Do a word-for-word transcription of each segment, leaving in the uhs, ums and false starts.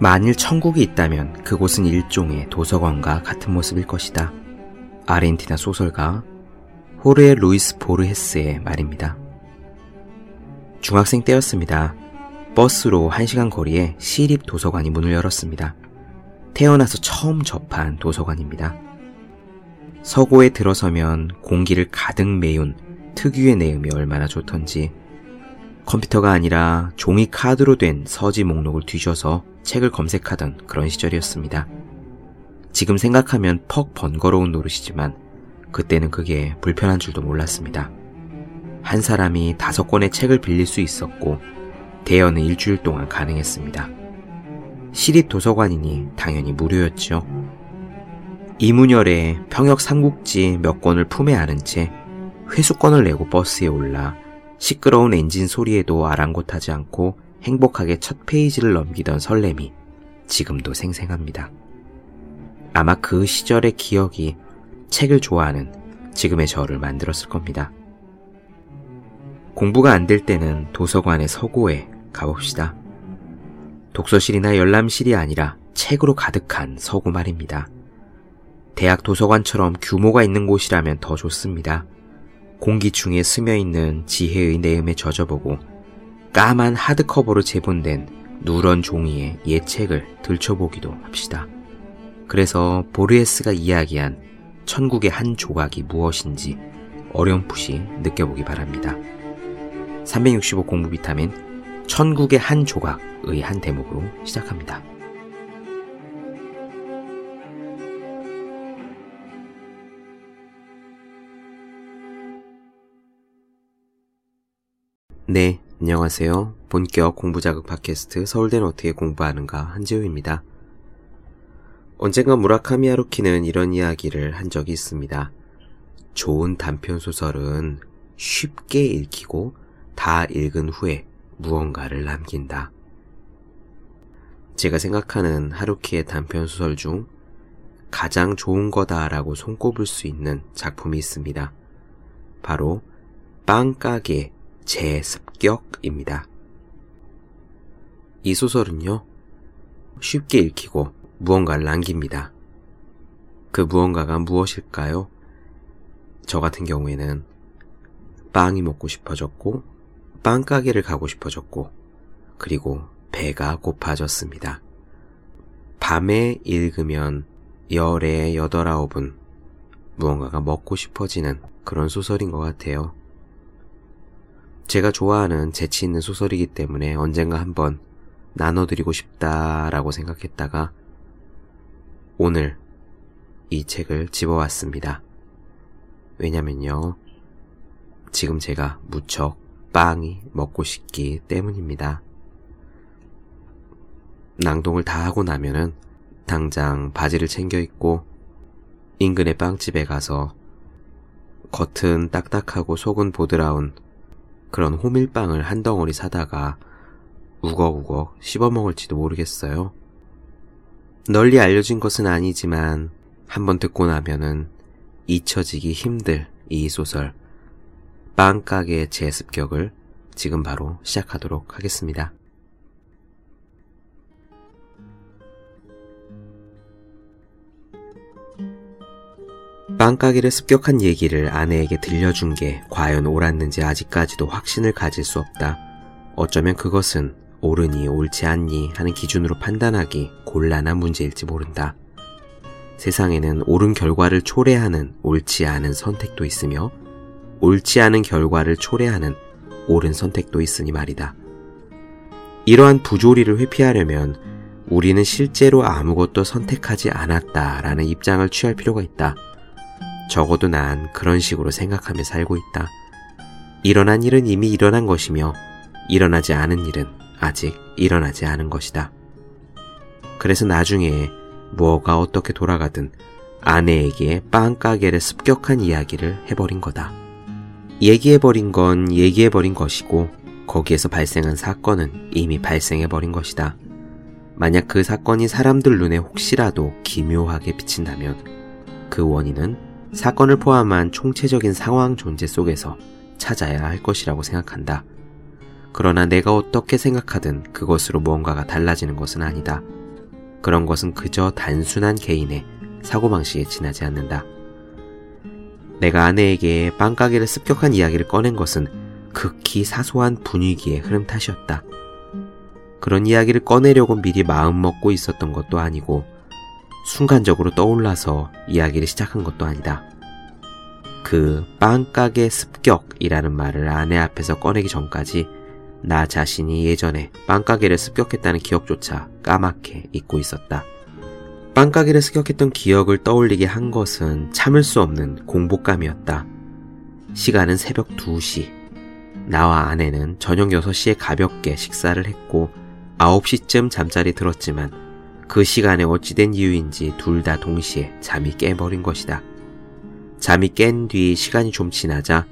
만일 천국이 있다면 그곳은 일종의 도서관과 같은 모습일 것이다. 아르헨티나 소설가 호르헤 루이스 보르헤스의 말입니다. 중학생 때였습니다. 버스로 한 시간 거리에 시립 도서관이 문을 열었습니다. 태어나서 처음 접한 도서관입니다. 서고에 들어서면 공기를 가득 메운 특유의 내음이 얼마나 좋던지 컴퓨터가 아니라 종이 카드로 된 서지 목록을 뒤져서 책을 검색하던 그런 시절이었습니다. 지금 생각하면 퍽 번거로운 노릇이지만 그때는 그게 불편한 줄도 몰랐습니다. 한 사람이 다섯 권의 책을 빌릴 수 있었고 대여는 일주일 동안 가능했습니다. 시립 도서관이니 당연히 무료였죠. 이문열에 평역 삼국지 몇 권을 품에 안은 채 회수권을 내고 버스에 올라 시끄러운 엔진 소리에도 아랑곳하지 않고 행복하게 첫 페이지를 넘기던 설렘이 지금도 생생합니다. 아마 그 시절의 기억이 책을 좋아하는 지금의 저를 만들었을 겁니다. 공부가 안 될 때는 도서관의 서고에 가봅시다. 독서실이나 열람실이 아니라 책으로 가득한 서고 말입니다. 대학 도서관처럼 규모가 있는 곳이라면 더 좋습니다. 공기 중에 스며있는 지혜의 내음에 젖어보고 까만 하드커버로 제본된 누런 종이의 예책을 들춰보기도 합시다. 그래서 보르헤스가 이야기한 천국의 한 조각이 무엇인지 어렴풋이 느껴보기 바랍니다. 삼백육십오 공부 비타민 천국의 한 조각의 한 대목으로 시작합니다. 네, 안녕하세요. 본격 공부자극 팟캐스트 서울대는 어떻게 공부하는가 한재우입니다. 언젠가 무라카미 하루키는 이런 이야기를 한 적이 있습니다. 좋은 단편소설은 쉽게 읽히고 다 읽은 후에 무언가를 남긴다. 제가 생각하는 하루키의 단편소설 중 가장 좋은 거다라고 손꼽을 수 있는 작품이 있습니다. 바로 빵가게 재습격입니다. 이 소설은요, 쉽게 읽히고 무언가를 남깁니다. 그 무언가가 무엇일까요? 저 같은 경우에는 빵이 먹고 싶어졌고 빵가게를 가고 싶어졌고 그리고 배가 고파졌습니다. 밤에 읽으면 열에 여덟아홉은 무언가가 먹고 싶어지는 그런 소설인 것 같아요. 제가 좋아하는 재치 있는 소설이기 때문에 언젠가 한번 나눠드리고 싶다라고 생각했다가 오늘 이 책을 집어왔습니다. 왜냐면요, 지금 제가 무척 빵이 먹고 싶기 때문입니다. 낭독을 다 하고 나면은 당장 바지를 챙겨 입고 인근의 빵집에 가서 겉은 딱딱하고 속은 보드라운 그런 호밀빵을 한 덩어리 사다가 우걱우걱 씹어먹을지도 모르겠어요. 널리 알려진 것은 아니지만 한번 듣고 나면은 잊혀지기 힘들 이 소설 빵가게의 재습격을 지금 바로 시작하도록 하겠습니다. 빵가게를 습격한 얘기를 아내에게 들려준 게 과연 옳았는지 아직까지도 확신을 가질 수 없다. 어쩌면 그것은 옳으니 옳지 않니 하는 기준으로 판단하기 곤란한 문제일지 모른다. 세상에는 옳은 결과를 초래하는 옳지 않은 선택도 있으며 옳지 않은 결과를 초래하는 옳은 선택도 있으니 말이다. 이러한 부조리를 회피하려면 우리는 실제로 아무것도 선택하지 않았다라는 입장을 취할 필요가 있다. 적어도 난 그런 식으로 생각하며 살고 있다. 일어난 일은 이미 일어난 것이며 일어나지 않은 일은 아직 일어나지 않은 것이다. 그래서 나중에 뭐가 어떻게 돌아가든 아내에게 빵가게를 습격한 이야기를 해버린 거다. 얘기해버린 건 얘기해버린 것이고 거기에서 발생한 사건은 이미 발생해버린 것이다. 만약 그 사건이 사람들 눈에 혹시라도 기묘하게 비친다면 그 원인은 사건을 포함한 총체적인 상황 존재 속에서 찾아야 할 것이라고 생각한다. 그러나 내가 어떻게 생각하든 그것으로 무언가가 달라지는 것은 아니다. 그런 것은 그저 단순한 개인의 사고방식에 지나지 않는다. 내가 아내에게 빵가게를 습격한 이야기를 꺼낸 것은 극히 사소한 분위기의 흐름 탓이었다. 그런 이야기를 꺼내려고 미리 마음먹고 있었던 것도 아니고 순간적으로 떠올라서 이야기를 시작한 것도 아니다. 그 빵가게 습격이라는 말을 아내 앞에서 꺼내기 전까지 나 자신이 예전에 빵가게를 습격했다는 기억조차 까맣게 잊고 있었다. 빵가게를 습격했던 기억을 떠올리게 한 것은 참을 수 없는 공복감이었다. 시간은 새벽 두 시. 나와 아내는 저녁 여섯 시에 가볍게 식사를 했고 아홉 시쯤 잠자리 들었지만 그 시간에 어찌된 이유인지 둘 다 동시에 잠이 깨버린 것이다. 잠이 깬 뒤 시간이 좀 지나자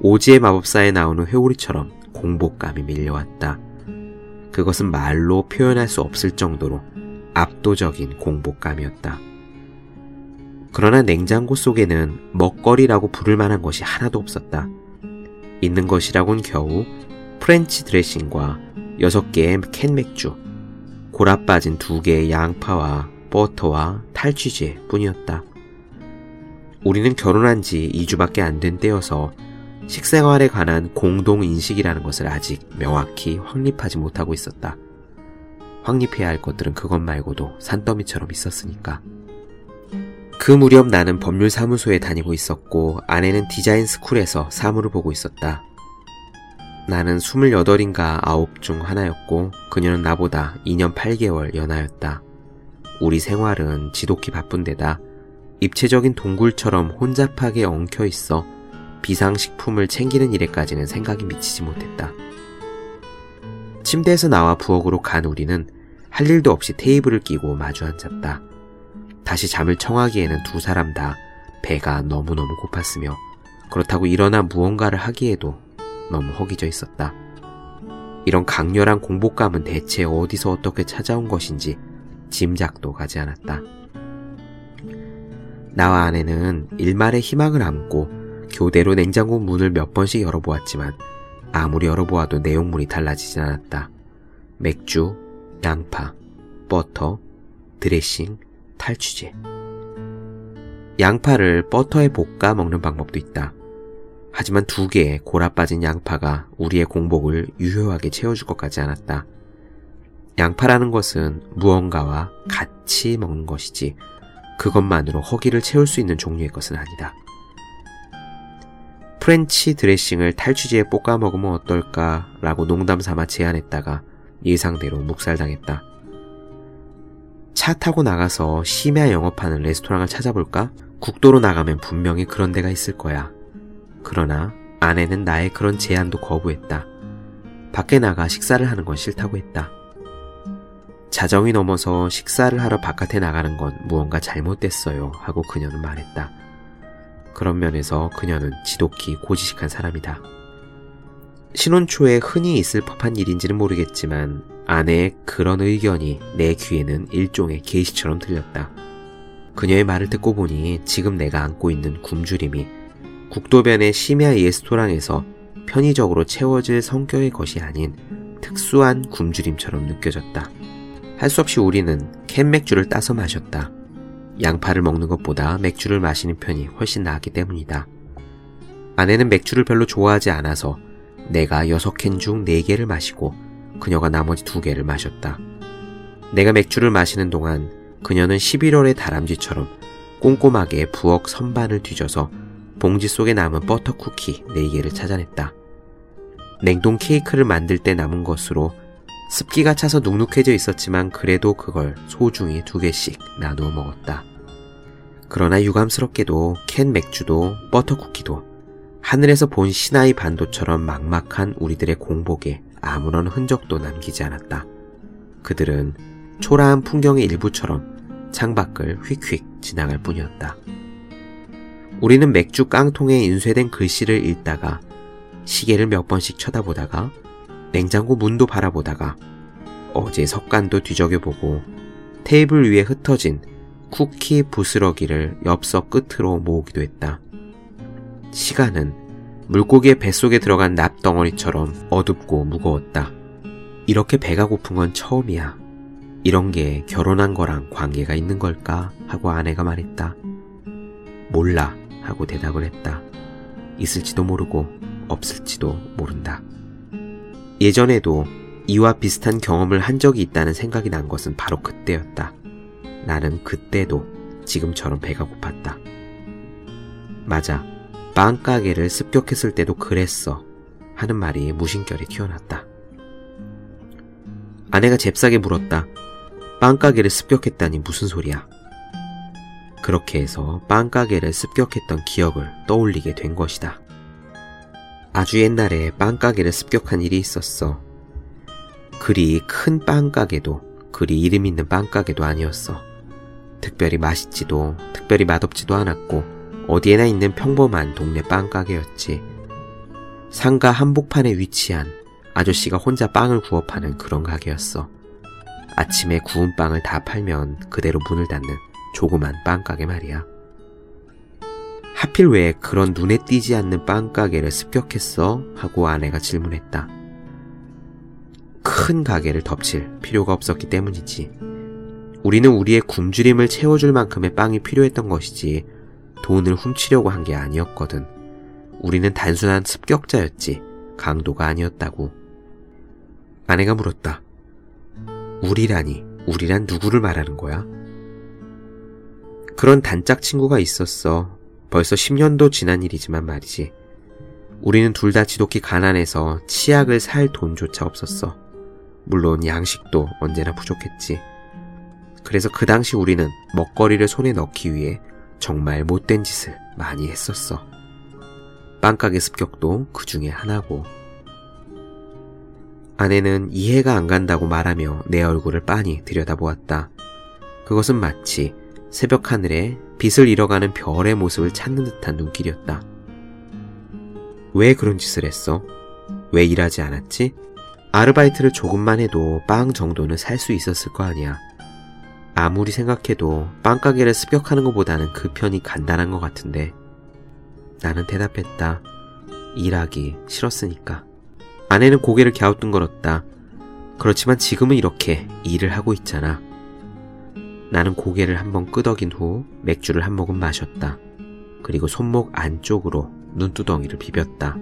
오지의 마법사에 나오는 회오리처럼 공복감이 밀려왔다. 그것은 말로 표현할 수 없을 정도로 압도적인 공복감이었다. 그러나 냉장고 속에는 먹거리라고 부를 만한 것이 하나도 없었다. 있는 것이라곤 겨우 프렌치 드레싱과 여섯 개의 캔 맥주, 고라 빠진 두 개의 양파와 버터와 탈취제 뿐이었다. 우리는 결혼한 지 이 주밖에 안 된 때여서 식생활에 관한 공동인식이라는 것을 아직 명확히 확립하지 못하고 있었다. 확립해야 할 것들은 그것 말고도 산더미처럼 있었으니까. 그 무렵 나는 법률사무소에 다니고 있었고 아내는 디자인 스쿨에서 사무를 보고 있었다. 나는 스물여덟인가 아홉 중 하나였고 그녀는 나보다 이 년 팔 개월 연하였다. 우리 생활은 지독히 바쁜 데다 입체적인 동굴처럼 혼잡하게 엉켜있어 비상식품을 챙기는 일에까지는 생각이 미치지 못했다. 침대에서 나와 부엌으로 간 우리는 할 일도 없이 테이블을 끼고 마주 앉았다. 다시 잠을 청하기에는 두 사람 다 배가 너무너무 고팠으며 그렇다고 일어나 무언가를 하기에도 너무 허기져 있었다. 이런 강렬한 공복감은 대체 어디서 어떻게 찾아온 것인지 짐작도 가지 않았다. 나와 아내는 일말의 희망을 안고 교대로 냉장고 문을 몇 번씩 열어보았지만 아무리 열어보아도 내용물이 달라지진 않았다. 맥주, 양파, 버터, 드레싱, 탈취제. 양파를 버터에 볶아 먹는 방법도 있다. 하지만 두 개의 골아 빠진 양파가 우리의 공복을 유효하게 채워줄 것 같지 않았다. 양파라는 것은 무언가와 같이 먹는 것이지 그것만으로 허기를 채울 수 있는 종류의 것은 아니다. 프렌치 드레싱을 탈취제에 볶아 먹으면 어떨까 라고 농담삼아 제안했다가 예상대로 묵살당했다. 차 타고 나가서 심야 영업하는 레스토랑을 찾아볼까? 국도로 나가면 분명히 그런 데가 있을 거야. 그러나 아내는 나의 그런 제안도 거부했다. 밖에 나가 식사를 하는 건 싫다고 했다. 자정이 넘어서 식사를 하러 바깥에 나가는 건 무언가 잘못됐어요 하고 그녀는 말했다. 그런 면에서 그녀는 지독히 고지식한 사람이다. 신혼 초에 흔히 있을 법한 일인지는 모르겠지만 아내의 그런 의견이 내 귀에는 일종의 계시처럼 들렸다. 그녀의 말을 듣고 보니 지금 내가 안고 있는 굶주림이 국도변의 심야 레스토랑에서 편의적으로 채워질 성격의 것이 아닌 특수한 굶주림처럼 느껴졌다. 할 수 없이 우리는 캔 맥주를 따서 마셨다. 양파를 먹는 것보다 맥주를 마시는 편이 훨씬 나았기 때문이다. 아내는 맥주를 별로 좋아하지 않아서 내가 여섯 캔 중 네 개를 마시고 그녀가 나머지 두 개를 마셨다. 내가 맥주를 마시는 동안 그녀는 십일월의 다람쥐처럼 꼼꼼하게 부엌 선반을 뒤져서 봉지 속에 남은 버터 쿠키 네 개를 찾아냈다. 냉동 케이크를 만들 때 남은 것으로 습기가 차서 눅눅해져 있었지만 그래도 그걸 소중히 두 개씩 나누어 먹었다. 그러나 유감스럽게도 캔 맥주도 버터쿠키도 하늘에서 본 시나이 반도처럼 막막한 우리들의 공복에 아무런 흔적도 남기지 않았다. 그들은 초라한 풍경의 일부처럼 창밖을 휙휙 지나갈 뿐이었다. 우리는 맥주 깡통에 인쇄된 글씨를 읽다가 시계를 몇 번씩 쳐다보다가 냉장고 문도 바라보다가 어제 석간도 뒤적여보고 테이블 위에 흩어진 쿠키 부스러기를 엽서 끝으로 모으기도 했다. 시간은 물고기의 뱃속에 들어간 납덩어리처럼 어둡고 무거웠다. 이렇게 배가 고픈 건 처음이야. 이런 게 결혼한 거랑 관계가 있는 걸까? 하고 아내가 말했다. 몰라 하고 대답을 했다. 있을지도 모르고 없을지도 모른다. 예전에도 이와 비슷한 경험을 한 적이 있다는 생각이 난 것은 바로 그때였다. 나는 그때도 지금처럼 배가 고팠다. 맞아, 빵가게를 습격했을 때도 그랬어 하는 말이 무심결에 튀어났다. 아내가 잽싸게 물었다. 빵가게를 습격했다니 무슨 소리야? 그렇게 해서 빵가게를 습격했던 기억을 떠올리게 된 것이다. 아주 옛날에 빵가게를 습격한 일이 있었어. 그리 큰 빵가게도 그리 이름 있는 빵가게도 아니었어. 특별히 맛있지도 특별히 맛없지도 않았고 어디에나 있는 평범한 동네 빵가게였지. 상가 한복판에 위치한 아저씨가 혼자 빵을 구워 파는 그런 가게였어. 아침에 구운 빵을 다 팔면 그대로 문을 닫는 조그만 빵가게 말이야. 하필 왜 그런 눈에 띄지 않는 빵가게를 습격했어? 하고 아내가 질문했다. 큰 가게를 덮칠 필요가 없었기 때문이지. 우리는 우리의 굶주림을 채워줄 만큼의 빵이 필요했던 것이지 돈을 훔치려고 한 게 아니었거든. 우리는 단순한 습격자였지 강도가 아니었다고. 아내가 물었다. 우리라니, 우리란 누구를 말하는 거야? 그런 단짝 친구가 있었어. 벌써 십 년도 지난 일이지만 말이지. 우리는 둘 다 지독히 가난해서 치약을 살 돈조차 없었어. 물론 양식도 언제나 부족했지. 그래서 그 당시 우리는 먹거리를 손에 넣기 위해 정말 못된 짓을 많이 했었어. 빵가게 습격도 그 중에 하나고. 아내는 이해가 안 간다고 말하며 내 얼굴을 빤히 들여다보았다. 그것은 마치 새벽 하늘에 빛을 잃어가는 별의 모습을 찾는 듯한 눈길이었다. 왜 그런 짓을 했어? 왜 일하지 않았지? 아르바이트를 조금만 해도 빵 정도는 살 수 있었을 거 아니야. 아무리 생각해도 빵가게를 습격하는 것보다는 그 편이 간단한 것 같은데. 나는 대답했다. 일하기 싫었으니까. 아내는 고개를 갸우뚱거렸다. 그렇지만 지금은 이렇게 일을 하고 있잖아. 나는 고개를 한번 끄덕인 후 맥주를 한 모금 마셨다. 그리고 손목 안쪽으로 눈두덩이를 비볐다.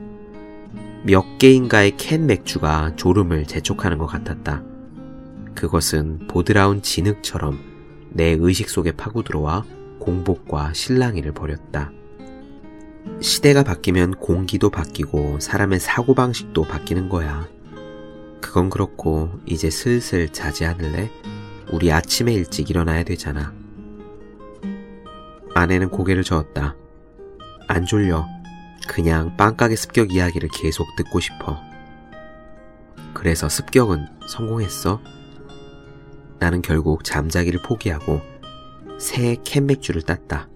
몇 개인가의 캔 맥주가 졸음을 재촉하는 것 같았다. 그것은 보드라운 진흙처럼 내 의식 속에 파고들어와 공복과 실랑이를 벌였다. 시대가 바뀌면 공기도 바뀌고 사람의 사고방식도 바뀌는 거야. 그건 그렇고 이제 슬슬 자지 않을래? 우리 아침에 일찍 일어나야 되잖아. 아내는 고개를 저었다. 안 졸려. 그냥 빵가게 습격 이야기를 계속 듣고 싶어. 그래서 습격은 성공했어? 나는 결국 잠자기를 포기하고 새 캔맥주를 땄다.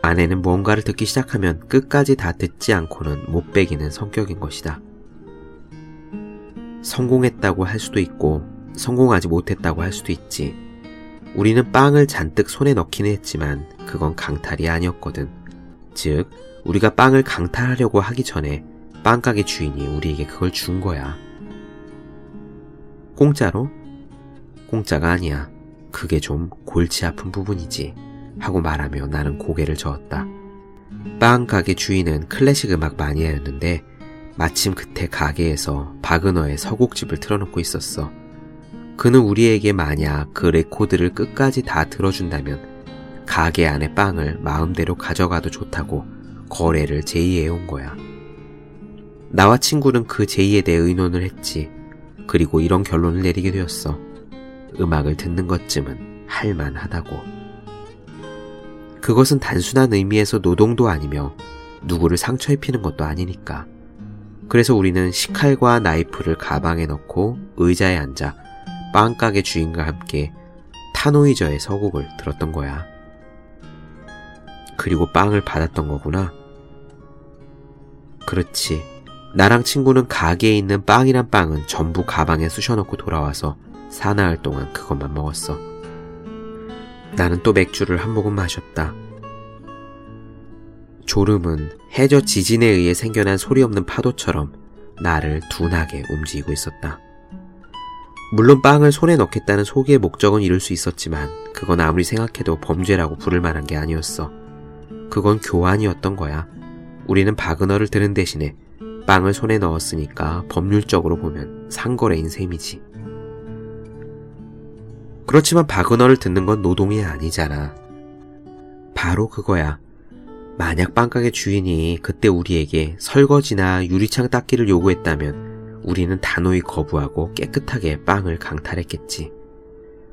아내는 뭔가를 듣기 시작하면 끝까지 다 듣지 않고는 못 배기는 성격인 것이다. 성공했다고 할 수도 있고 성공하지 못했다고 할 수도 있지. 우리는 빵을 잔뜩 손에 넣기는 했지만 그건 강탈이 아니었거든. 즉, 우리가 빵을 강탈하려고 하기 전에 빵가게 주인이 우리에게 그걸 준 거야. 공짜로? 공짜가 아니야. 그게 좀 골치 아픈 부분이지. 하고 말하며 나는 고개를 저었다. 빵가게 주인은 클래식 음악 마니아였는데 마침 그때 가게에서 바그너의 서곡집을 틀어놓고 있었어. 그는 우리에게 만약 그 레코드를 끝까지 다 들어준다면 가게 안에 빵을 마음대로 가져가도 좋다고 거래를 제의해온 거야. 나와 친구는 그 제의에 대해 의논을 했지. 그리고 이런 결론을 내리게 되었어. 음악을 듣는 것쯤은 할만하다고. 그것은 단순한 의미에서 노동도 아니며 누구를 상처 입히는 것도 아니니까. 그래서 우리는 식칼과 나이프를 가방에 넣고 의자에 앉아 빵가게 주인과 함께 타노이저의 서곡을 들었던 거야. 그리고 빵을 받았던 거구나. 그렇지. 나랑 친구는 가게에 있는 빵이란 빵은 전부 가방에 쑤셔넣고 돌아와서 사나흘 동안 그것만 먹었어. 나는 또 맥주를 한 모금 마셨다. 졸음은 해저 지진에 의해 생겨난 소리 없는 파도처럼 나를 둔하게 움직이고 있었다. 물론 빵을 손에 넣겠다는 소기의 목적은 이룰 수 있었지만 그건 아무리 생각해도 범죄라고 부를 만한 게 아니었어. 그건 교환이었던 거야. 우리는 바그너를 들은 대신에 빵을 손에 넣었으니까 법률적으로 보면 상거래인 셈이지. 그렇지만 바그너를 듣는 건 노동이 아니잖아. 바로 그거야. 만약 빵가게 주인이 그때 우리에게 설거지나 유리창 닦기를 요구했다면 우리는 단호히 거부하고 깨끗하게 빵을 강탈했겠지.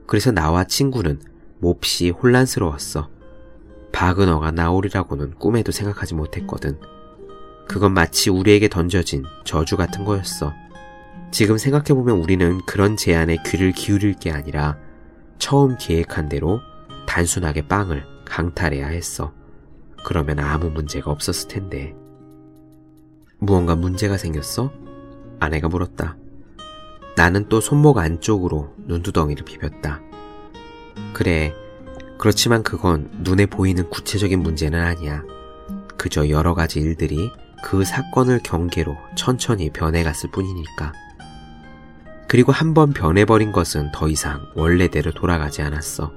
그래서 나와 친구는 몹시 혼란스러웠어. 바그너가 나오리라고는 꿈에도 생각하지 못했거든. 그건 마치 우리에게 던져진 저주 같은 거였어. 지금 생각해보면 우리는 그런 제안에 귀를 기울일 게 아니라 처음 계획한 대로 단순하게 빵을 강탈해야 했어. 그러면 아무 문제가 없었을 텐데. 무언가 문제가 생겼어? 아내가 물었다. 나는 또 손목 안쪽으로 눈두덩이를 비볐다. 그래, 그렇지만 그건 눈에 보이는 구체적인 문제는 아니야. 그저 여러 가지 일들이 그 사건을 경계로 천천히 변해갔을 뿐이니까. 그리고 한번 변해버린 것은 더 이상 원래대로 돌아가지 않았어.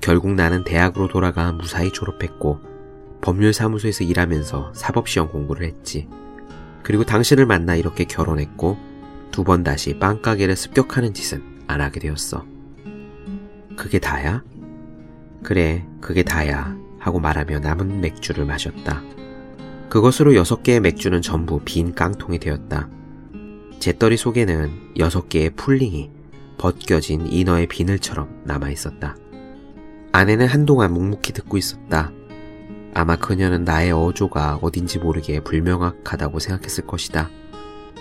결국 나는 대학으로 돌아가 무사히 졸업했고 법률사무소에서 일하면서 사법시험 공부를 했지. 그리고 당신을 만나 이렇게 결혼했고 두 번 다시 빵가게를 습격하는 짓은 안 하게 되었어. 그게 다야? 그래, 그게 다야 하고 말하며 남은 맥주를 마셨다. 그것으로 여섯 개의 맥주는 전부 빈 깡통이 되었다. 재떨이 속에는 여섯 개의 풀링이 벗겨진 이너의 비늘처럼 남아있었다. 아내는 한동안 묵묵히 듣고 있었다. 아마 그녀는 나의 어조가 어딘지 모르게 불명확하다고 생각했을 것이다.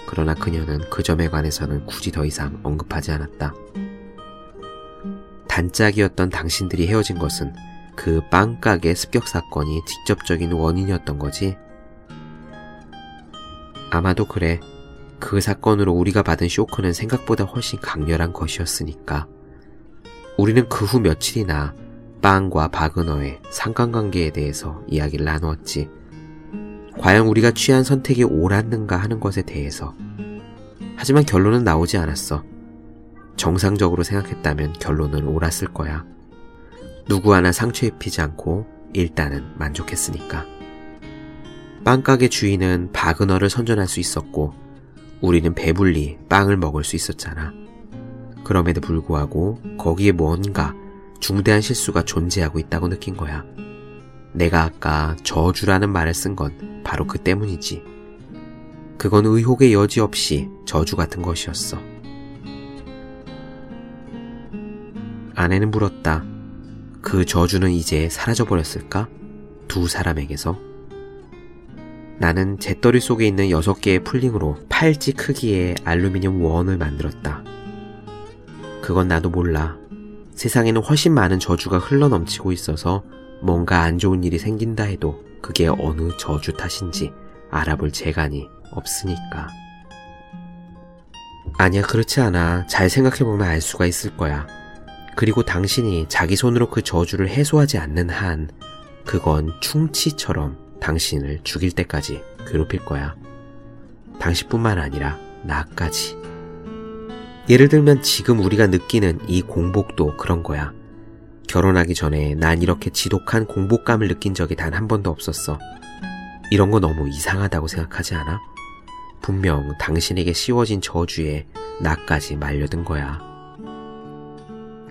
그러나 그녀는 그 점에 관해서는 굳이 더 이상 언급하지 않았다. 단짝이었던 당신들이 헤어진 것은 그 빵가게 습격 사건이 직접적인 원인이었던 거지? 아마도 그래. 그 사건으로 우리가 받은 쇼크는 생각보다 훨씬 강렬한 것이었으니까. 우리는 그 후 며칠이나 빵과 바그너의 상관관계에 대해서 이야기를 나누었지. 과연 우리가 취한 선택이 옳았는가 하는 것에 대해서. 하지만 결론은 나오지 않았어. 정상적으로 생각했다면 결론은 옳았을 거야. 누구 하나 상처 입히지 않고 일단은 만족했으니까. 빵가게 주인은 바그너를 선전할 수 있었고 우리는 배불리 빵을 먹을 수 있었잖아. 그럼에도 불구하고 거기에 뭔가 중대한 실수가 존재하고 있다고 느낀 거야. 내가 아까 저주라는 말을 쓴 건 바로 그 때문이지. 그건 의혹의 여지 없이 저주 같은 것이었어. 아내는 물었다. 그 저주는 이제 사라져버렸을까? 두 사람에게서. 나는 재떨이 속에 있는 여섯 개의 풀링으로 팔찌 크기의 알루미늄 원을 만들었다. 그건 나도 몰라. 세상에는 훨씬 많은 저주가 흘러넘치고 있어서 뭔가 안 좋은 일이 생긴다 해도 그게 어느 저주 탓인지 알아볼 재간이 없으니까. 아니야, 그렇지 않아. 잘 생각해보면 알 수가 있을 거야. 그리고 당신이 자기 손으로 그 저주를 해소하지 않는 한 그건 충치처럼 당신을 죽일 때까지 괴롭힐 거야. 당신뿐만 아니라 나까지. 예를 들면 지금 우리가 느끼는 이 공복도 그런 거야. 결혼하기 전에 난 이렇게 지독한 공복감을 느낀 적이 단 한 번도 없었어. 이런 거 너무 이상하다고 생각하지 않아? 분명 당신에게 씌워진 저주에 나까지 말려든 거야.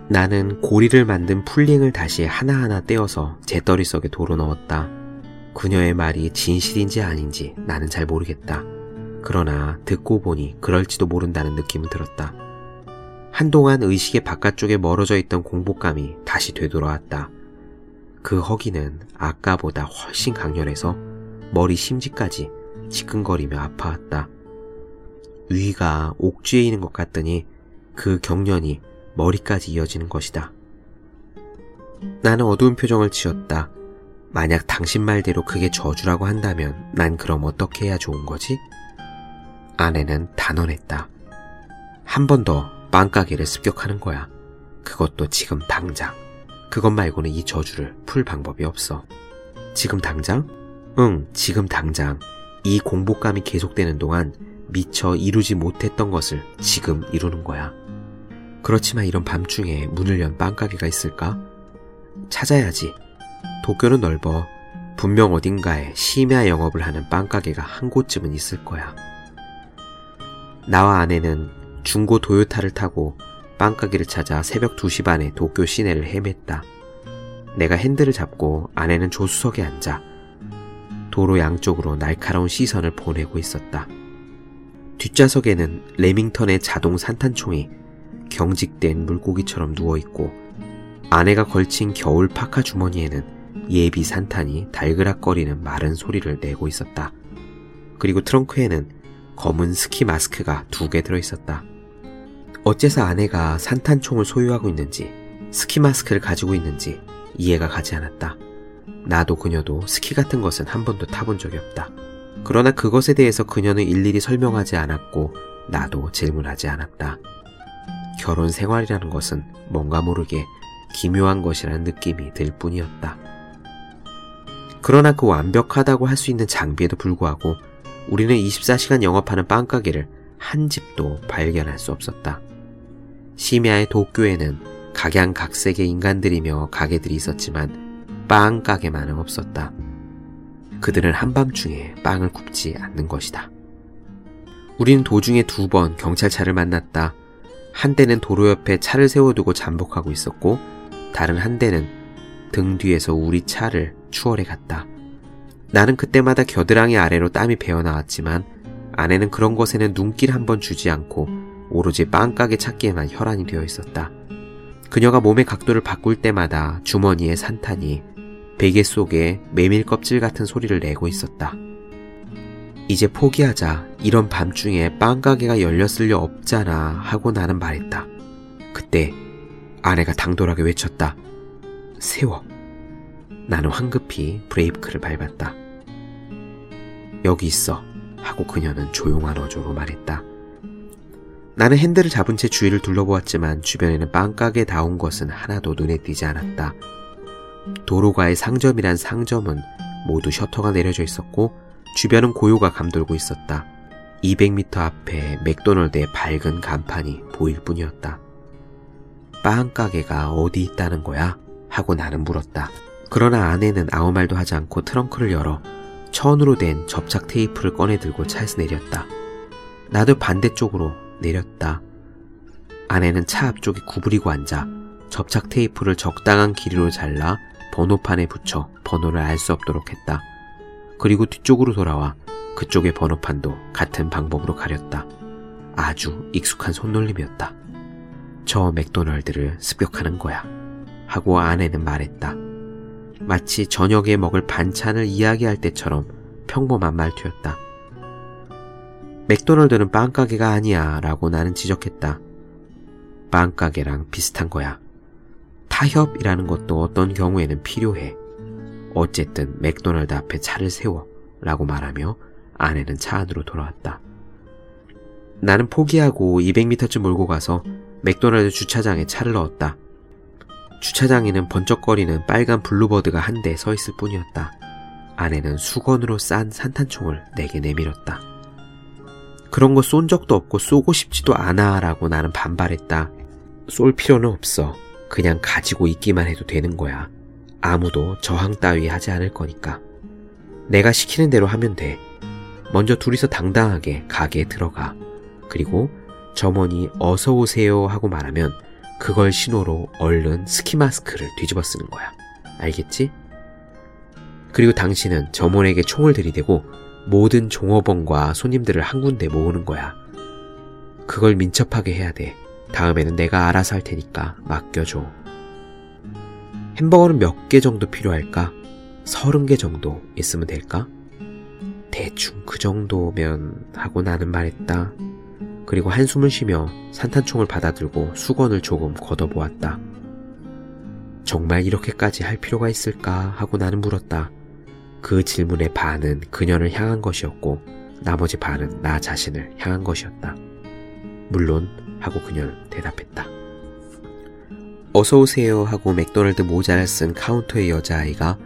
나는 고리를 만든 풀링을 다시 하나하나 떼어서 재떨이 속에 도로 넣었다. 그녀의 말이 진실인지 아닌지 나는 잘 모르겠다. 그러나 듣고 보니 그럴지도 모른다는 느낌은 들었다. 한동안 의식의 바깥쪽에 멀어져 있던 공복감이 다시 되돌아왔다. 그 허기는 아까보다 훨씬 강렬해서 머리 심지까지 지끈거리며 아파왔다. 위가 옥죄에 있는 것 같더니 그 경련이 머리까지 이어지는 것이다. 나는 어두운 표정을 지었다. 만약 당신 말대로 그게 저주라고 한다면 난 그럼 어떻게 해야 좋은 거지? 아내는 단언했다. 한 번 더 빵가게를 습격하는 거야. 그것도 지금 당장. 그것 말고는 이 저주를 풀 방법이 없어. 지금 당장? 응, 지금 당장. 이 공복감이 계속되는 동안 미처 이루지 못했던 것을 지금 이루는 거야. 그렇지만 이런 밤중에 문을 연 빵가게가 있을까? 찾아야지. 도쿄는 넓어 분명 어딘가에 심야 영업을 하는 빵가게가 한 곳쯤은 있을 거야. 나와 아내는 중고 도요타를 타고 빵가게를 찾아 새벽 두 시 반에 도쿄 시내를 헤맸다. 내가 핸들을 잡고 아내는 조수석에 앉아 도로 양쪽으로 날카로운 시선을 보내고 있었다. 뒷좌석에는 레밍턴의 자동 산탄총이 경직된 물고기처럼 누워있고 아내가 걸친 겨울 파카 주머니에는 예비 산탄이 달그락거리는 마른 소리를 내고 있었다. 그리고 트렁크에는 검은 스키 마스크가 두 개 들어있었다. 어째서 아내가 산탄총을 소유하고 있는지 스키 마스크를 가지고 있는지 이해가 가지 않았다. 나도 그녀도 스키 같은 것은 한 번도 타본 적이 없다. 그러나 그것에 대해서 그녀는 일일이 설명하지 않았고 나도 질문하지 않았다. 결혼 생활이라는 것은 뭔가 모르게 기묘한 것이라는 느낌이 들 뿐이었다. 그러나 그 완벽하다고 할 수 있는 장비에도 불구하고 우리는 이십사 시간 영업하는 빵가게를 한 집도 발견할 수 없었다. 심야의 도쿄에는 각양각색의 인간들이며 가게들이 있었지만 빵 가게만은 없었다. 그들은 한밤중에 빵을 굽지 않는 것이다. 우리는 도중에 두 번 경찰차를 만났다. 한 대는 도로 옆에 차를 세워두고 잠복하고 있었고 다른 한 대는 등 뒤에서 우리 차를 추월해 갔다. 나는 그때마다 겨드랑이 아래로 땀이 배어나왔지만 아내는 그런 것에는 눈길 한번 주지 않고 오로지 빵가게 찾기에만 혈안이 되어 있었다. 그녀가 몸의 각도를 바꿀 때마다 주머니에 산탄이 베개 속에 메밀 껍질 같은 소리를 내고 있었다. 이제 포기하자. 이런 밤중에 빵가게가 열렸을 리 없잖아 하고 나는 말했다. 그때 아내가 당돌하게 외쳤다. 세워. 나는 황급히 브레이크를 밟았다. 여기 있어 하고 그녀는 조용한 어조로 말했다. 나는 핸들을 잡은 채 주위를 둘러보았지만 주변에는 빵가게다운 것은 하나도 눈에 띄지 않았다. 도로가의 상점이란 상점은 모두 셔터가 내려져 있었고 주변은 고요가 감돌고 있었다. 이백 미터 앞에 맥도널드의 밝은 간판이 보일 뿐이었다. 빵가게가 어디 있다는 거야? 하고 나는 물었다. 그러나 아내는 아무 말도 하지 않고 트렁크를 열어 천으로 된 접착 테이프를 꺼내 들고 차에서 내렸다. 나도 반대쪽으로 내렸다. 아내는 차 앞쪽에 구부리고 앉아 접착 테이프를 적당한 길이로 잘라 번호판에 붙여 번호를 알 수 없도록 했다. 그리고 뒤쪽으로 돌아와 그쪽의 번호판도 같은 방법으로 가렸다. 아주 익숙한 손놀림이었다. 저 맥도널드를 습격하는 거야 하고 아내는 말했다. 마치 저녁에 먹을 반찬을 이야기할 때처럼 평범한 말투였다. 맥도널드는 빵가게가 아니야 라고 나는 지적했다. 빵가게랑 비슷한 거야. 타협이라는 것도 어떤 경우에는 필요해. 어쨌든 맥도날드 앞에 차를 세워 라고 말하며 아내는 차 안으로 돌아왔다. 나는 포기하고 이백 미터쯤 몰고 가서 맥도날드 주차장에 차를 넣었다. 주차장에는 번쩍거리는 빨간 블루버드가 한 대 서 있을 뿐이었다. 아내는 수건으로 싼 산탄총을 내게 내밀었다. 그런 거 쏜 적도 없고 쏘고 싶지도 않아 라고 나는 반발했다. 쏠 필요는 없어. 그냥 가지고 있기만 해도 되는 거야. 아무도 저항 따위 하지 않을 거니까. 내가 시키는 대로 하면 돼. 먼저 둘이서 당당하게 가게에 들어가. 그리고 점원이 어서 오세요 하고 말하면 그걸 신호로 얼른 스키마스크를 뒤집어 쓰는 거야. 알겠지? 그리고 당신은 점원에게 총을 들이대고 모든 종업원과 손님들을 한 군데 모으는 거야. 그걸 민첩하게 해야 돼. 다음에는 내가 알아서 할 테니까 맡겨줘. 햄버거는 몇 개 정도 필요할까? 서른 개 정도 있으면 될까? 대충 그 정도면 하고 나는 말했다. 그리고 한숨을 쉬며 산탄총을 받아들고 수건을 조금 걷어보았다. 정말 이렇게까지 할 필요가 있을까? 하고 나는 물었다. 그 질문의 반은 그녀를 향한 것이었고 나머지 반은 나 자신을 향한 것이었다. 물론 하고 그녀는 대답했다. 어서오세요 하고 맥도날드 모자를 쓴 카운터의 여자아이가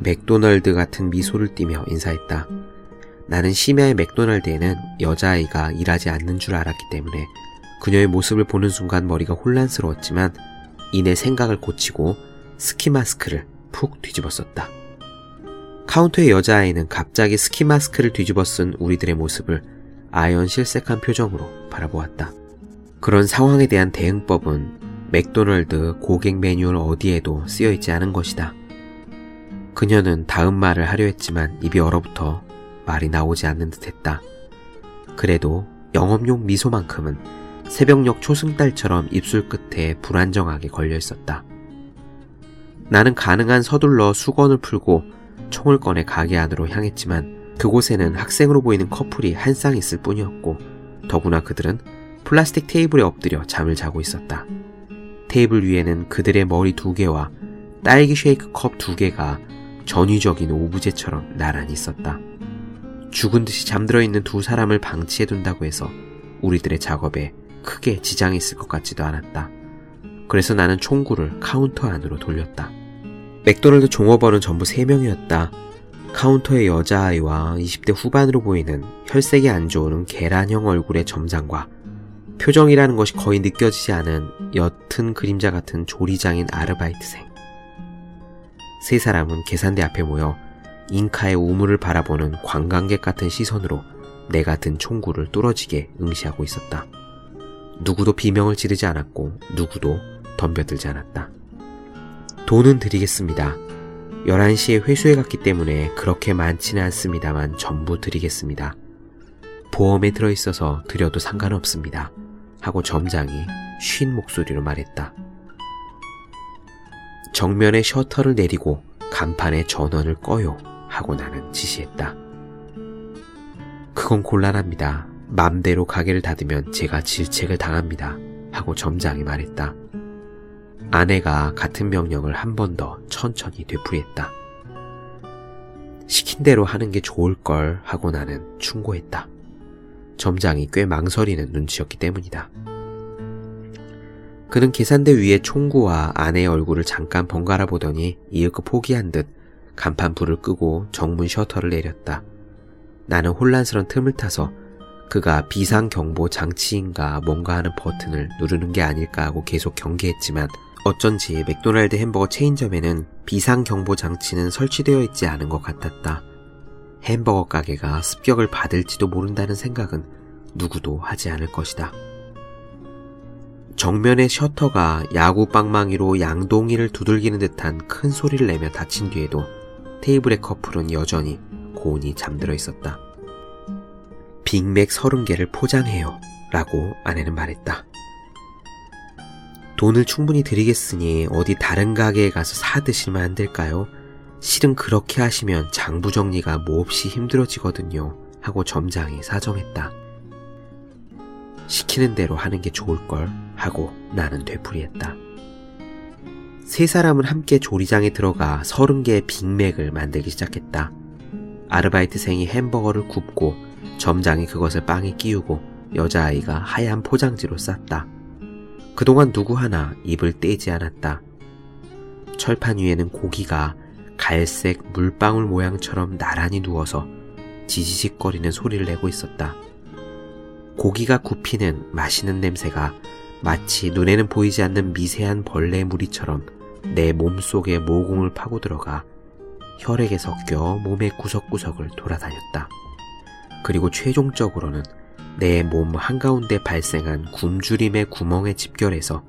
맥도날드 같은 미소를 띠며 인사했다. 나는 심야의 맥도날드에는 여자아이가 일하지 않는 줄 알았기 때문에 그녀의 모습을 보는 순간 머리가 혼란스러웠지만 이내 생각을 고치고 스키마스크를 푹 뒤집어 썼다. 카운터의 여자아이는 갑자기 스키마스크를 뒤집어 쓴 우리들의 모습을 아연 실색한 표정으로 바라보았다. 그런 상황에 대한 대응법은 맥도널드 고객 매뉴얼 어디에도 쓰여있지 않은 것이다. 그녀는 다음 말을 하려 했지만 입이 얼어붙어 말이 나오지 않는 듯 했다. 그래도 영업용 미소만큼은 새벽녘 초승달처럼 입술 끝에 불안정하게 걸려있었다. 나는 가능한 서둘러 수건을 풀고 총을 꺼내 가게 안으로 향했지만 그곳에는 학생으로 보이는 커플이 한 쌍 있을 뿐이었고 더구나 그들은 플라스틱 테이블에 엎드려 잠을 자고 있었다. 테이블 위에는 그들의 머리 두 개와 딸기 쉐이크 컵 두 개가 전위적인 오브제처럼 나란히 있었다. 죽은 듯이 잠들어 있는 두 사람을 방치해둔다고 해서 우리들의 작업에 크게 지장이 있을 것 같지도 않았다. 그래서 나는 총구를 카운터 안으로 돌렸다. 맥도날드 종업원은 전부 세 명이었다. 카운터의 여자아이와 이십 대 후반으로 보이는 혈색이 안 좋은 계란형 얼굴의 점장과 표정이라는 것이 거의 느껴지지 않은 옅은 그림자 같은 조리장인 아르바이트생. 세 사람은 계산대 앞에 모여 잉카의 우물을 바라보는 관광객 같은 시선으로 내가 든 총구를 뚫어지게 응시하고 있었다. 누구도 비명을 지르지 않았고 누구도 덤벼들지 않았다. 돈은 드리겠습니다. 열한 시에 회수해 갔기 때문에 그렇게 많지는 않습니다만 전부 드리겠습니다. 보험에 들어있어서 드려도 상관없습니다. 하고 점장이 쉰 목소리로 말했다. 정면에 셔터를 내리고 간판에 전원을 꺼요 하고 나는 지시했다. 그건 곤란합니다. 맘대로 가게를 닫으면 제가 질책을 당합니다. 하고 점장이 말했다. 아내가 같은 명령을 한 번 더 천천히 되풀이했다. 시킨 대로 하는 게 좋을 걸 하고 나는 충고했다. 점장이 꽤 망설이는 눈치였기 때문이다. 그는 계산대 위에 총구와 아내의 얼굴을 잠깐 번갈아 보더니 이윽고 포기한 듯 간판 불을 끄고 정문 셔터를 내렸다. 나는 혼란스러운 틈을 타서 그가 비상경보 장치인가 뭔가 하는 버튼을 누르는 게 아닐까 하고 계속 경계했지만 어쩐지 맥도날드 햄버거 체인점에는 비상경보 장치는 설치되어 있지 않은 것 같았다. 햄버거 가게가 습격을 받을지도 모른다는 생각은 누구도 하지 않을 것이다. 정면의 셔터가 야구 방망이로 양동이를 두들기는 듯한 큰 소리를 내며 닫힌 뒤에도 테이블의 커플은 여전히 고운히 잠들어 있었다. 빅맥 서른 개를 포장해요 라고 아내는 말했다. 돈을 충분히 드리겠으니 어디 다른 가게에 가서 사 드시면 안 될까요? 실은 그렇게 하시면 장부 정리가 몹시 힘들어지거든요 하고 점장이 사정했다. 시키는 대로 하는 게 좋을걸 하고 나는 되풀이했다. 세 사람은 함께 조리장에 들어가 서른 개의 빅맥을 만들기 시작했다. 아르바이트생이 햄버거를 굽고 점장이 그것을 빵에 끼우고 여자아이가 하얀 포장지로 쌌다. 그동안 누구 하나 입을 떼지 않았다. 철판 위에는 고기가 갈색 물방울 모양처럼 나란히 누워서 지지직거리는 소리를 내고 있었다. 고기가 굽히는 맛있는 냄새가 마치 눈에는 보이지 않는 미세한 벌레 무리처럼 내 몸속에 모공을 파고들어가 혈액에 섞여 몸의 구석구석을 돌아다녔다. 그리고 최종적으로는 내 몸 한가운데 발생한 굶주림의 구멍에 집결해서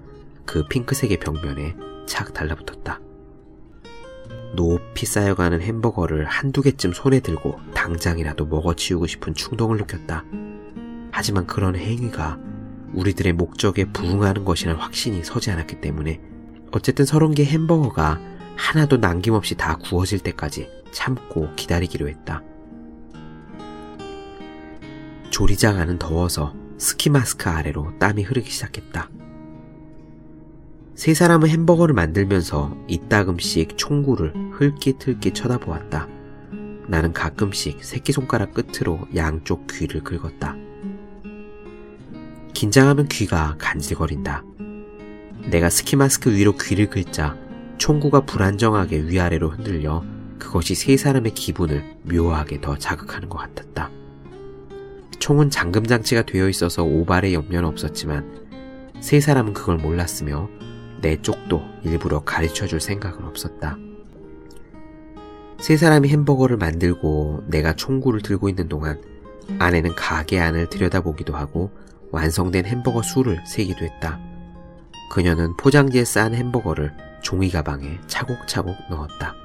그 핑크색의 벽면에 착 달라붙었다. 높이 쌓여가는 햄버거를 한두 개쯤 손에 들고 당장이라도 먹어치우고 싶은 충동을 느꼈다. 하지만 그런 행위가 우리들의 목적에 부응하는 것이란 확신이 서지 않았기 때문에 어쨌든 서른 개 햄버거가 하나도 남김없이 다 구워질 때까지 참고 기다리기로 했다. 조리장 안은 더워서 스키마스크 아래로 땀이 흐르기 시작했다. 세 사람은 햄버거를 만들면서 이따금씩 총구를 흘깃흘깃 쳐다보았다. 나는 가끔씩 새끼손가락 끝으로 양쪽 귀를 긁었다. 긴장하면 귀가 간질거린다. 내가 스키마스크 위로 귀를 긁자 총구가 불안정하게 위아래로 흔들려 그것이 세 사람의 기분을 묘하게 더 자극하는 것 같았다. 총은 잠금장치가 되어 있어서 오발의 염려는 없었지만 세 사람은 그걸 몰랐으며 내 쪽도 일부러 가르쳐줄 생각은 없었다. 세 사람이 햄버거를 만들고 내가 총구를 들고 있는 동안 아내는 가게 안을 들여다보기도 하고 완성된 햄버거 수를 세기도 했다. 그녀는 포장지에 싼 햄버거를 종이가방에 차곡차곡 넣었다.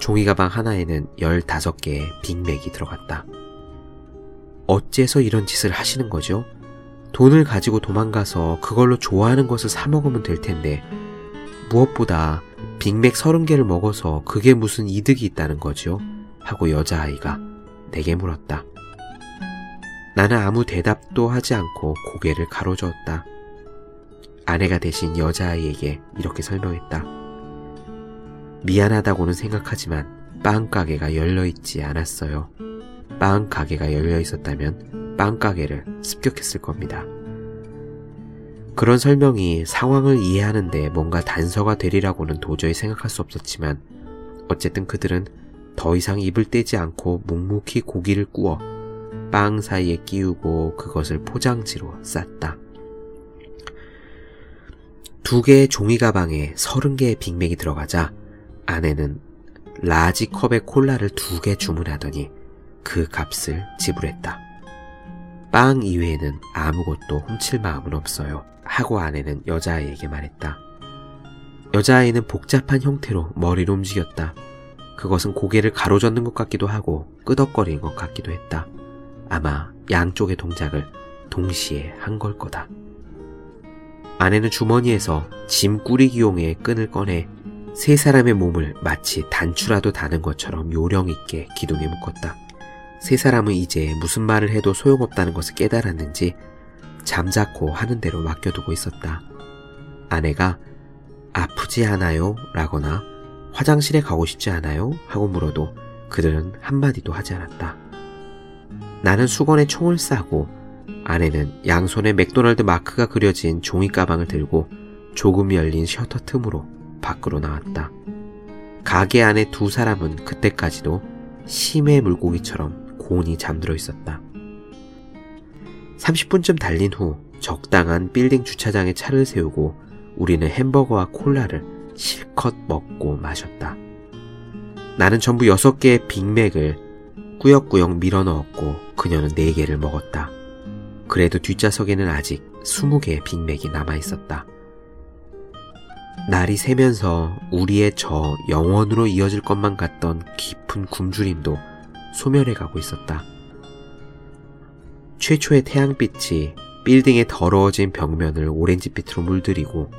종이가방 하나에는 열다섯 개의 빅맥이 들어갔다. 어째서 이런 짓을 하시는 거죠? 돈을 가지고 도망가서 그걸로 좋아하는 것을 사 먹으면 될 텐데, 무엇보다 빅맥 서른 개를 먹어서 그게 무슨 이득이 있다는 거죠? 하고 여자아이가 내게 물었다. 나는 아무 대답도 하지 않고 고개를 가로저었다. 아내가 대신 여자아이에게 이렇게 설명했다. 미안하다고는 생각하지만 빵 가게가 열려있지 않았어요. 빵 가게가 열려있었다면 빵 가게를 습격했을 겁니다. 그런 설명이 상황을 이해하는데 뭔가 단서가 되리라고는 도저히 생각할 수 없었지만 어쨌든 그들은 더 이상 입을 떼지 않고 묵묵히 고기를 구워 빵 사이에 끼우고 그것을 포장지로 쌌다. 두 개의 종이 가방에 서른 개의 빅맥이 들어가자 아내는 라지 컵에 콜라를 두 개 주문하더니 그 값을 지불했다. 빵 이외에는 아무것도 훔칠 마음은 없어요. 하고 아내는 여자아이에게 말했다. 여자아이는 복잡한 형태로 머리를 움직였다. 그것은 고개를 가로젓는 것 같기도 하고 끄덕거리는 것 같기도 했다. 아마 양쪽의 동작을 동시에 한 걸 거다. 아내는 주머니에서 짐 꾸리기용의 끈을 꺼내 세 사람의 몸을 마치 단추라도 다는 것처럼 요령 있게 기둥에 묶었다. 세 사람은 이제 무슨 말을 해도 소용없다는 것을 깨달았는지 잠자코 하는 대로 맡겨두고 있었다. 아내가 아프지 않아요? 라거나 화장실에 가고 싶지 않아요? 하고 물어도 그들은 한마디도 하지 않았다. 나는 수건에 총을 싸고 아내는 양손에 맥도날드 마크가 그려진 종이 가방을 들고 조금 열린 셔터 틈으로 밖으로 나왔다. 가게 안에 두 사람은 그때까지도 심해 물고기처럼 곤히 잠들어 있었다. 삼십 분쯤 달린 후 적당한 빌딩 주차장에 차를 세우고 우리는 햄버거와 콜라를 실컷 먹고 마셨다. 나는 전부 여섯 개의 빅맥을 꾸역꾸역 밀어넣었고 그녀는 네 개를 먹었다. 그래도 뒷좌석에는 아직 스무 개의 빅맥이 남아있었다. 날이 새면서 우리의 저 영원으로 이어질 것만 같던 깊은 굶주림도 소멸해가고 있었다. 최초의 태양빛이 빌딩의 더러워진 벽면을 오렌지빛으로 물들이고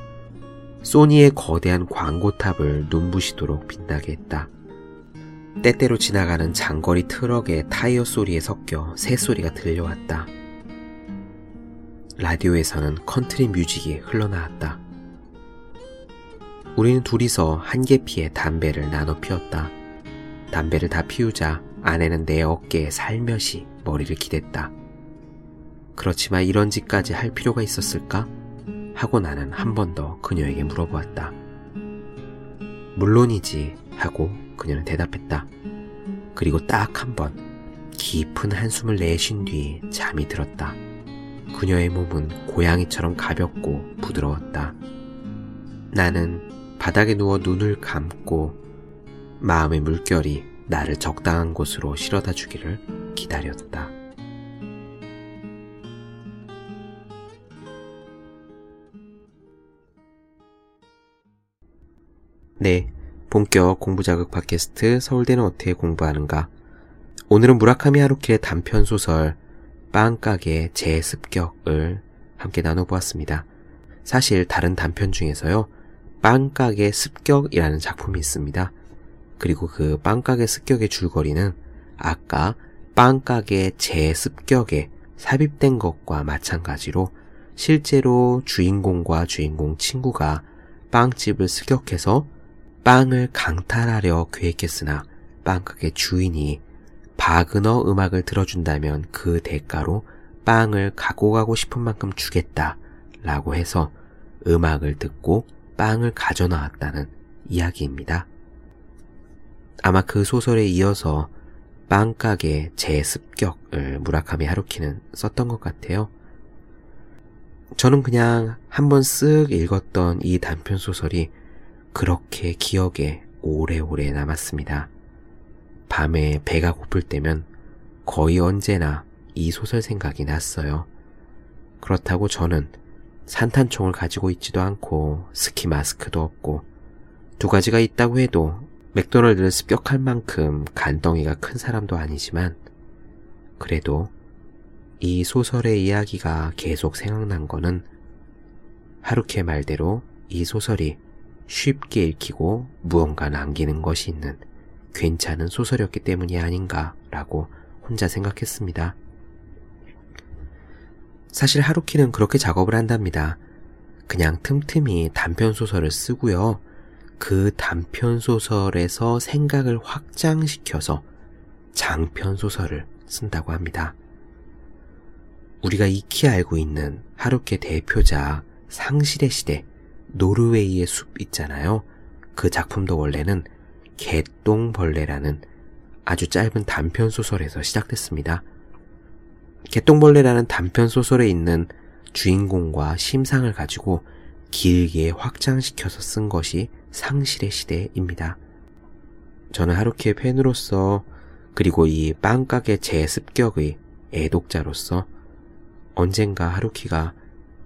소니의 거대한 광고탑을 눈부시도록 빛나게 했다. 때때로 지나가는 장거리 트럭의 타이어 소리에 섞여 새소리가 들려왔다. 라디오에서는 컨트리 뮤직이 흘러나왔다. 우리는 둘이서 한 개피에 담배를 나눠 피웠다. 담배를 다 피우자 아내는 내 어깨에 살며시 머리를 기댔다. 그렇지만 이런 짓까지 할 필요가 있었을까? 하고 나는 한 번 더 그녀에게 물어보았다. 물론이지 하고 그녀는 대답했다. 그리고 딱 한 번 깊은 한숨을 내쉰 뒤 잠이 들었다. 그녀의 몸은 고양이처럼 가볍고 부드러웠다. 나는 바닥에 누워 눈을 감고 마음의 물결이 나를 적당한 곳으로 실어다 주기를 기다렸다. 네, 본격 공부자극 팟캐스트 서울대는 어떻게 공부하는가. 오늘은 무라카미 하루키의 단편소설 빵가게 재습격을 함께 나눠보았습니다. 사실 다른 단편 중에서요, 빵가게 습격이라는 작품이 있습니다. 그리고 그 빵가게 습격의 줄거리는 아까 빵가게 재습격에 삽입된 것과 마찬가지로 실제로 주인공과 주인공 친구가 빵집을 습격해서 빵을 강탈하려 계획했으나 빵가게 주인이 바그너 음악을 들어준다면 그 대가로 빵을 갖고 가고 싶은 만큼 주겠다 라고 해서 음악을 듣고 빵을 가져나왔다는 이야기입니다. 아마 그 소설에 이어서 빵가게 재습격을 무라카미 하루키는 썼던 것 같아요. 저는 그냥 한번 쓱 읽었던 이 단편소설이 그렇게 기억에 오래오래 남았습니다. 밤에 배가 고플 때면 거의 언제나 이 소설 생각이 났어요. 그렇다고 저는 산탄총을 가지고 있지도 않고 스키 마스크도 없고 두 가지가 있다고 해도 맥도날드를 습격할 만큼 간덩이가 큰 사람도 아니지만 그래도 이 소설의 이야기가 계속 생각난 거는 하루키의 말대로 이 소설이 쉽게 읽히고 무언가 남기는 것이 있는 괜찮은 소설이었기 때문이 아닌가라고 혼자 생각했습니다. 사실 하루키는 그렇게 작업을 한답니다. 그냥 틈틈이 단편소설을 쓰고요. 그 단편소설에서 생각을 확장시켜서 장편소설을 쓴다고 합니다. 우리가 익히 알고 있는 하루키의 대표작 상실의 시대, 노르웨이의 숲 있잖아요. 그 작품도 원래는 개똥벌레라는 아주 짧은 단편소설에서 시작됐습니다. 개똥벌레라는 단편소설에 있는 주인공과 심상을 가지고 길게 확장시켜서 쓴 것이 상실의 시대입니다. 저는 하루키의 팬으로서 그리고 이 빵가게 재습격의 애독자로서 언젠가 하루키가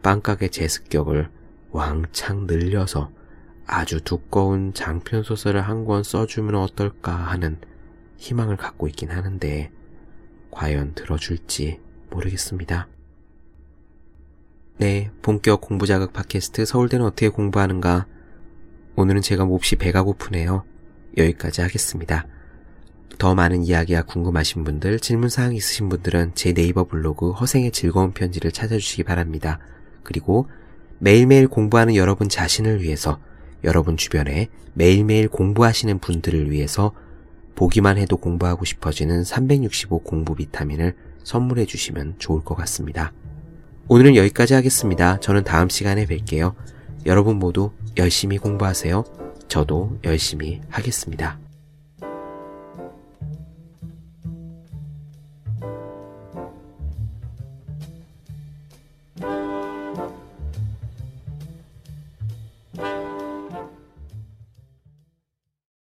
빵가게 재습격을 왕창 늘려서 아주 두꺼운 장편소설을 한 권 써주면 어떨까 하는 희망을 갖고 있긴 하는데 과연 들어줄지 모르겠습니다. 네, 본격 공부자극 팟캐스트 서울대는 어떻게 공부하는가, 오늘은 제가 몹시 배가 고프네요. 여기까지 하겠습니다. 더 많은 이야기가 궁금하신 분들, 질문사항 있으신 분들은 제 네이버 블로그 허생의 즐거운 편지를 찾아주시기 바랍니다. 그리고 매일매일 공부하는 여러분 자신을 위해서, 여러분 주변에 매일매일 공부하시는 분들을 위해서 보기만 해도 공부하고 싶어지는 삼백육십오 공부 비타민을 선물해 주시면 좋을 것 같습니다. 오늘은 여기까지 하겠습니다. 저는 다음 시간에 뵐게요. 여러분 모두 열심히 공부하세요. 저도 열심히 하겠습니다.